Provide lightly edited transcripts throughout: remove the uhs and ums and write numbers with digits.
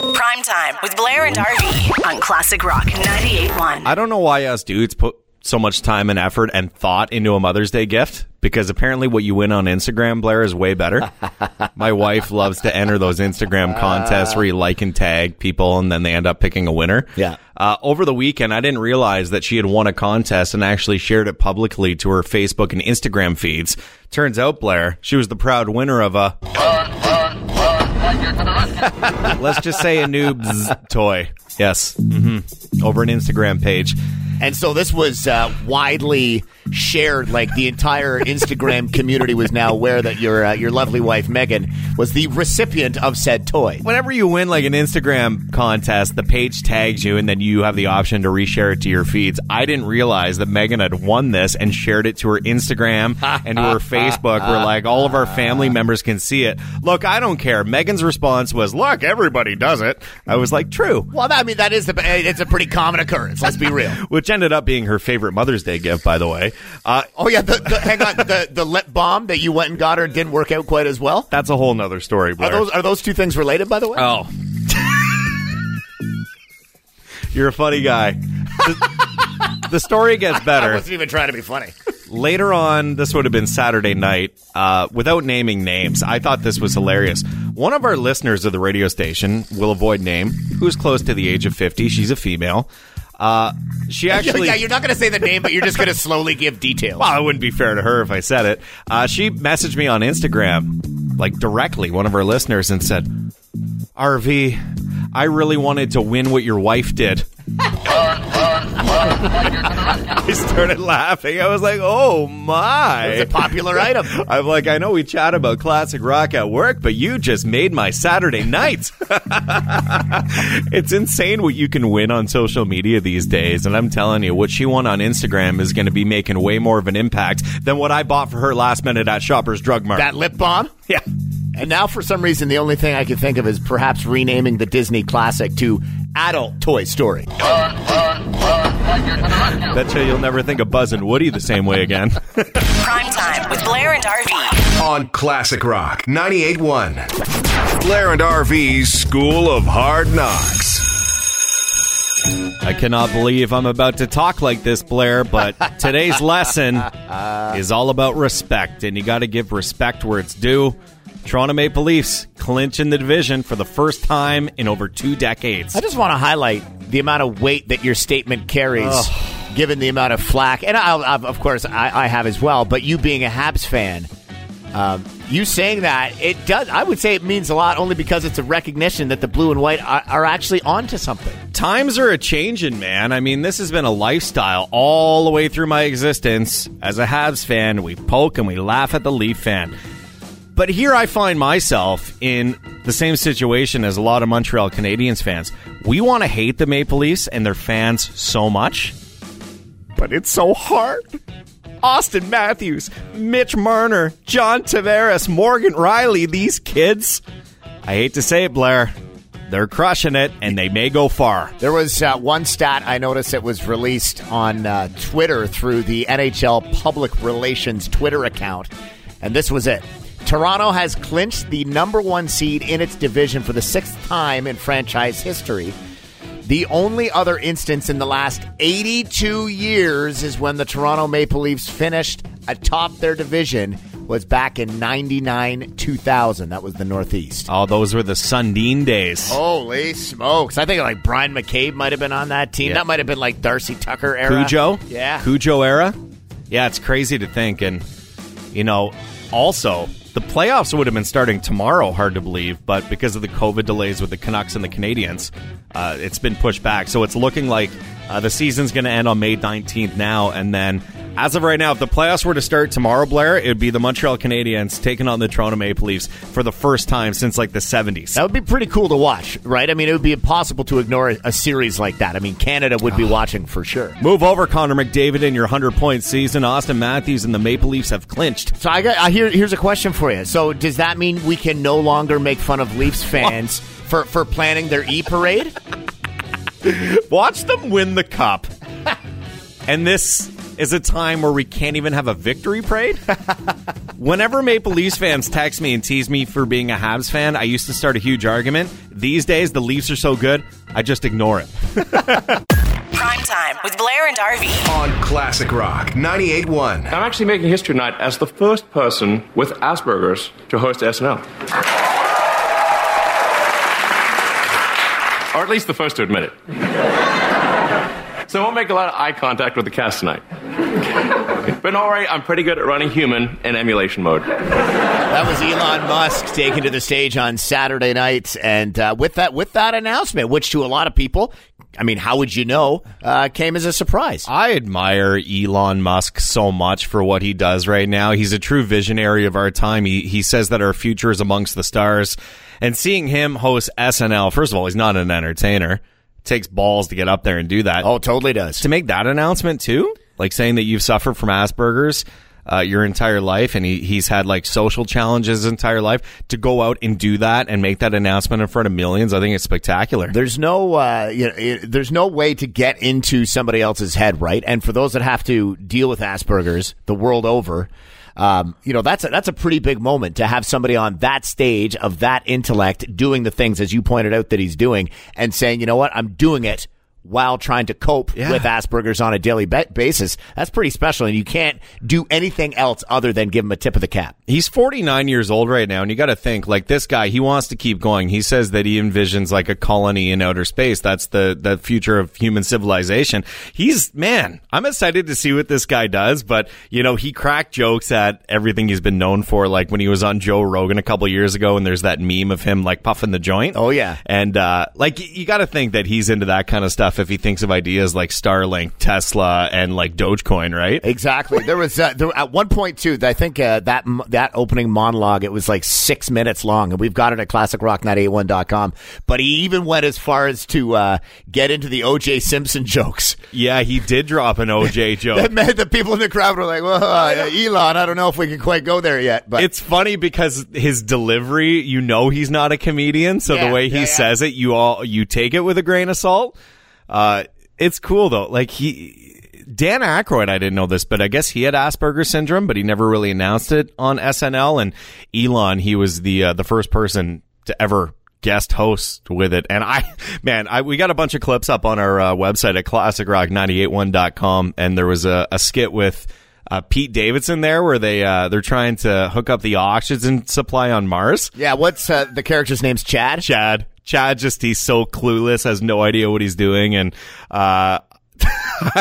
Primetime with Blair and RV on Classic Rock 98.1. I don't know why us dudes put so much time and effort and thought into a Mother's Day gift, because apparently what you win on Instagram, Blair, is way better. My wife loves to enter those Instagram contests where you like and tag people and then they end up picking a winner. Yeah. Over the weekend, I didn't realize that she had won a contest and actually shared it publicly to her Facebook and Instagram feeds. Turns out, Blair, she was the proud winner of a... let's just say a new bzz toy. Yes. Mm-hmm. Over an Instagram page. And so this was widely shared. Like, the entire Instagram community was now aware that your lovely wife, Megan, was the recipient of said toy. Whenever you win, like, an Instagram contest, the page tags you, and then you have the option to reshare it to your feeds. I didn't realize that Megan had won this and shared it to her Instagram and to her Facebook, where, like, all of our family members can see it. Look, I don't care. Megan's response was, look, everybody does it. I was like, true. Well, I mean, that is it's a pretty common occurrence, let's be real. Which ended up being her favorite Mother's Day gift, by the way. The lip balm that you went and got her didn't work out quite as well? That's a whole nother story, Blair. Are those two things related, by the way? Oh. You're a funny guy. The story gets better. I wasn't even trying to be funny. Later on, this would have been Saturday night, without naming names, I thought this was hilarious. One of our listeners of the radio station, will avoid name, who's close to the age of 50, she's a female. She actually... Yeah, you're not going to say the name, but you're just going to slowly give details. Well, it wouldn't be fair to her if I said it. She messaged me on Instagram, like directly, one of her listeners, and said, RV, I really wanted to win what your wife did. I started laughing. I was like, oh my. It's a popular item. I'm like, I know we chat about classic rock at work, but you just made my Saturday night. It's insane what you can win on social media these days. And I'm telling you, what she won on Instagram is going to be making way more of an impact than what I bought for her last minute at Shoppers Drug Mart. That lip balm? Yeah. And now, for some reason, the only thing I can think of is perhaps renaming the Disney classic to Adult Toy Story. Betcha you'll never think of Buzz and Woody the same way again. Primetime with Blair and RV. On Classic Rock 98.1. Blair and RV's School of Hard Knocks. I cannot believe I'm about to talk like this, Blair, but today's lesson is all about respect, and you got to give respect where it's due. Toronto Maple Leafs clinch in the division for the first time in over 2 decades. I just want to highlight the amount of weight that your statement carries, given the amount of flack. And I, of course, I have as well. But you being a Habs fan, you saying that, it does. I would say it means a lot, only because it's a recognition that the blue and white are actually onto something. Times are a-changin', man. I mean, this has been a lifestyle all the way through my existence. As a Habs fan, we poke and we laugh at the Leaf fan. But here I find myself in the same situation as a lot of Montreal Canadiens fans. We want to hate the Maple Leafs and their fans so much, but it's so hard. Austin Matthews, Mitch Marner, John Tavares, Morgan Rielly, these kids. I hate to say it, Blair. They're crushing it, and they may go far. There was one stat I noticed that was released on Twitter through the NHL Public Relations Twitter account, and this was it. Toronto has clinched the number 1 seed in its division for the 6th time in franchise history. The only other instance in the last 82 years is when the Toronto Maple Leafs finished atop their division was back in 99-2000. That was the Northeast. Oh, those were the Sundin days. Holy smokes. I think like Brian McCabe might have been on that team. Yeah. That might have been like Darcy Tucker era. Cujo? Yeah. Cujo era? Yeah, it's crazy to think. And, you know, also... the playoffs would have been starting tomorrow, hard to believe, but because of the COVID delays with the Canucks and the Canadiens, it's been pushed back. So it's looking like the season's going to end on May 19th now, and then as of right now, if the playoffs were to start tomorrow, Blair, it would be the Montreal Canadiens taking on the Toronto Maple Leafs for the first time since like the 70s. That would be pretty cool to watch, right? I mean, it would be impossible to ignore a series like that. I mean, Canada would be watching for sure. Move over, Connor McDavid, in your 100-point season. Austin Matthews and the Maple Leafs have clinched. So here's a question for you. So does that mean we can no longer make fun of Leafs fans for planning their E-parade? Watch them win the cup. And this is a time where we can't even have a victory parade? Whenever Maple Leafs fans text me and tease me for being a Habs fan, I used to start a huge argument. These days, the Leafs are so good, I just ignore it. Prime Time with Blair and RV on Classic Rock 98.1. I'm actually making history tonight as the first person with Asperger's to host SNL. Or at least the first to admit it. So I won't make a lot of eye contact with the cast tonight. But don't worry, I'm pretty good at running human in emulation mode. That was Elon Musk taken to the stage on Saturday night. And with that announcement, which to a lot of people, I mean, how would you know, came as a surprise. I admire Elon Musk so much for what he does right now. He's a true visionary of our time. He says that our future is amongst the stars. And seeing him host SNL, first of all, he's not an entertainer. It takes balls to get up there and do that. Oh, totally does. To make that announcement, too, like saying that you've suffered from Asperger's your entire life, and he's had like social challenges his entire life, to go out and do that and make that announcement in front of millions, I think it's spectacular. There's no there's no way to get into somebody else's head, right? And for those that have to deal with Asperger's the world over, that's a pretty big moment to have somebody on that stage of that intellect doing the things, as you pointed out, that he's doing and saying, you know what, I'm doing it while trying to cope with Asperger's on a daily basis. That's pretty special, and you can't do anything else other than give him a tip of the cap. He's 49 years old right now, and you got to think, like, this guy, he wants to keep going. He says that he envisions, like, a colony in outer space. That's the future of human civilization. I'm excited to see what this guy does, but, you know, he cracked jokes at everything he's been known for, like when he was on Joe Rogan a couple years ago, and there's that meme of him, like, puffing the joint. Oh, yeah. And, you got to think that he's into that kind of stuff if he thinks of ideas like Starlink, Tesla, and like Dogecoin, right? Exactly. There was at one point too, I think that opening monologue, it was like 6 minutes long, and we've got it at classicrock981.com. But he even went as far as to get into the OJ Simpson jokes. Yeah, he did drop an OJ joke. That meant the people in the crowd were like, "Well, Elon, I don't know if we can quite go there yet." But it's funny because his delivery, you know, he's not a comedian, so the way he says it, you take it with a grain of salt. It's cool though. Like Dan Aykroyd, I didn't know this, but I guess he had Asperger's syndrome, but he never really announced it on SNL. And Elon, he was the first person to ever guest host with it. And we got a bunch of clips up on our website at classicrock981.com. And there was a skit with Pete Davidson there where they're trying to hook up the oxygen supply on Mars. Yeah. What's the character's name's Chad? Chad just, he's so clueless, has no idea what he's doing, and I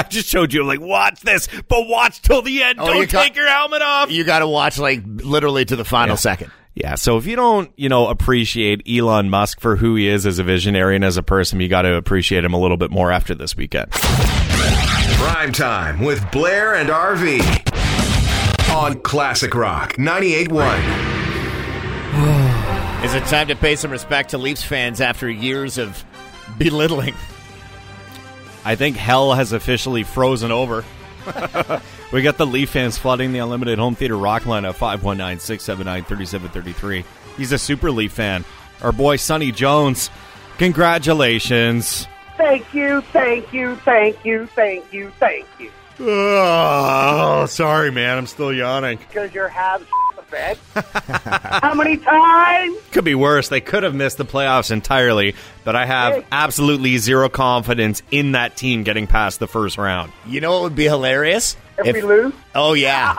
just showed you, like, watch this, but watch till the end. Don't take your helmet off. You got to watch, like, literally to the final second. Yeah, so if you don't, appreciate Elon Musk for who he is as a visionary and as a person, you got to appreciate him a little bit more after this weekend. Prime Time with Blair and RV on Classic Rock 98.1. Is it time to pay some respect to Leafs fans after years of belittling? I think hell has officially frozen over. We got the Leaf fans flooding the Unlimited Home Theater Rock Line at 519-679-3733. He's a super Leaf fan. Our boy, Sonny Jones. Congratulations. Thank you. Oh, sorry, man. I'm still yawning. Because you're half bed. How many times? Could be worse. They could have missed the playoffs entirely, but I have absolutely zero confidence in that team getting past the first round. You know what would be hilarious? If we lose? Oh, yeah.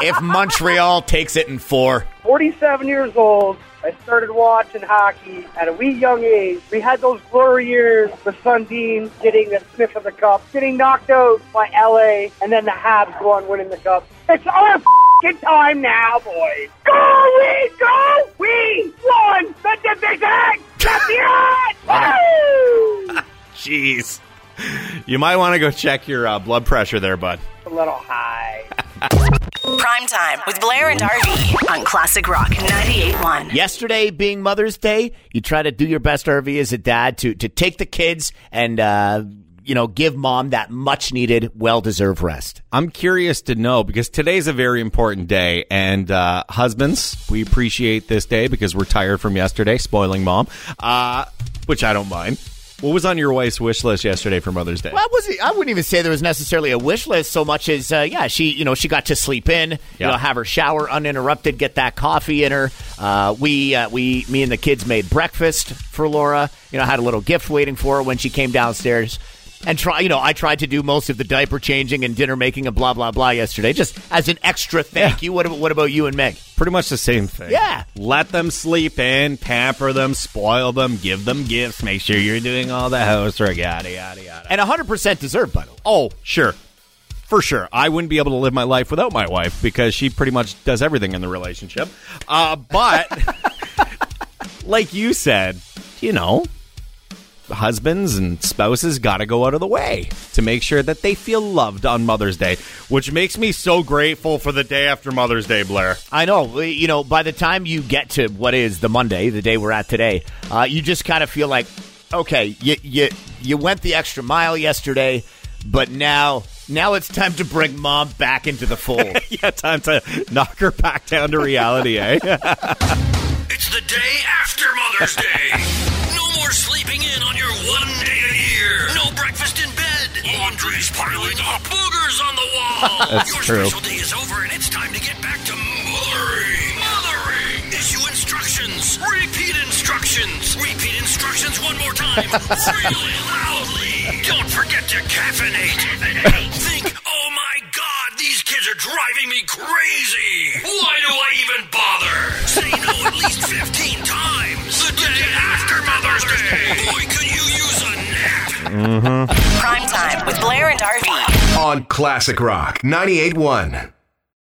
If Montreal takes it in 4. 47 years old, I started watching hockey at a wee young age. We had those glory years with Sundin getting the sniff of the cup, getting knocked out by LA, and then the Habs go on winning the cup. It's our time now, boys. Go! We won the division! Champion! Jeez. You might want to go check your blood pressure there, bud. A little high. Prime Time with Blair and RV on Classic Rock 98.1. Yesterday being Mother's Day, you try to do your best, RV, as a dad, to take the kids and give mom that much-needed, well-deserved rest. I'm curious to know, because today's a very important day, and husbands, we appreciate this day because we're tired from yesterday, spoiling mom, which I don't mind. What was on your wife's wish list yesterday for Mother's Day? Well, I wouldn't even say there was necessarily a wish list so much as, she got to sleep in, have her shower uninterrupted, get that coffee in her. Me and the kids made breakfast for Laura. Had a little gift waiting for her when she came downstairs. And I tried to do most of the diaper changing and dinner making and blah, blah, blah yesterday, just as an extra thank you. What about you and Meg? Pretty much the same thing. Yeah. Let them sleep in, pamper them, spoil them, give them gifts, make sure you're doing all the housework, yada, yada, yada. And 100% deserved, by the way. Oh, sure. For sure. I wouldn't be able to live my life without my wife because she pretty much does everything in the relationship. But, like you said, husbands and spouses got to go out of the way to make sure that they feel loved on Mother's Day, which makes me so grateful for the day after Mother's Day, Blair. I know. By the time you get to what is the Monday, the day we're at today, you just kind of feel like, okay, you went the extra mile yesterday, but now it's time to bring Mom back into the fold. Yeah, time to knock her back down to reality, eh? It's the day after Mother's Day. No more sleeping in on your one day a year. No breakfast in bed. Laundry's piling up. Boogers on the wall. That's your true. Special day is over and it's time to get back to mothering. Mothering. Issue instructions. Repeat instructions. Repeat instructions one more time. Really loudly. Don't forget to caffeinate. Think, oh my God, these kids are driving me crazy. Why do I even bother? Say no at least 15 times. The day after Mother's Day. Boy, could you use a nap? Mm-hmm. Prime Time with Blair and RV. On Classic Rock 98.1.